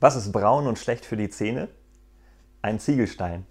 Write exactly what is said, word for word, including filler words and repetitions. Was ist braun und schlecht für die Zähne? Ein Ziegelstein.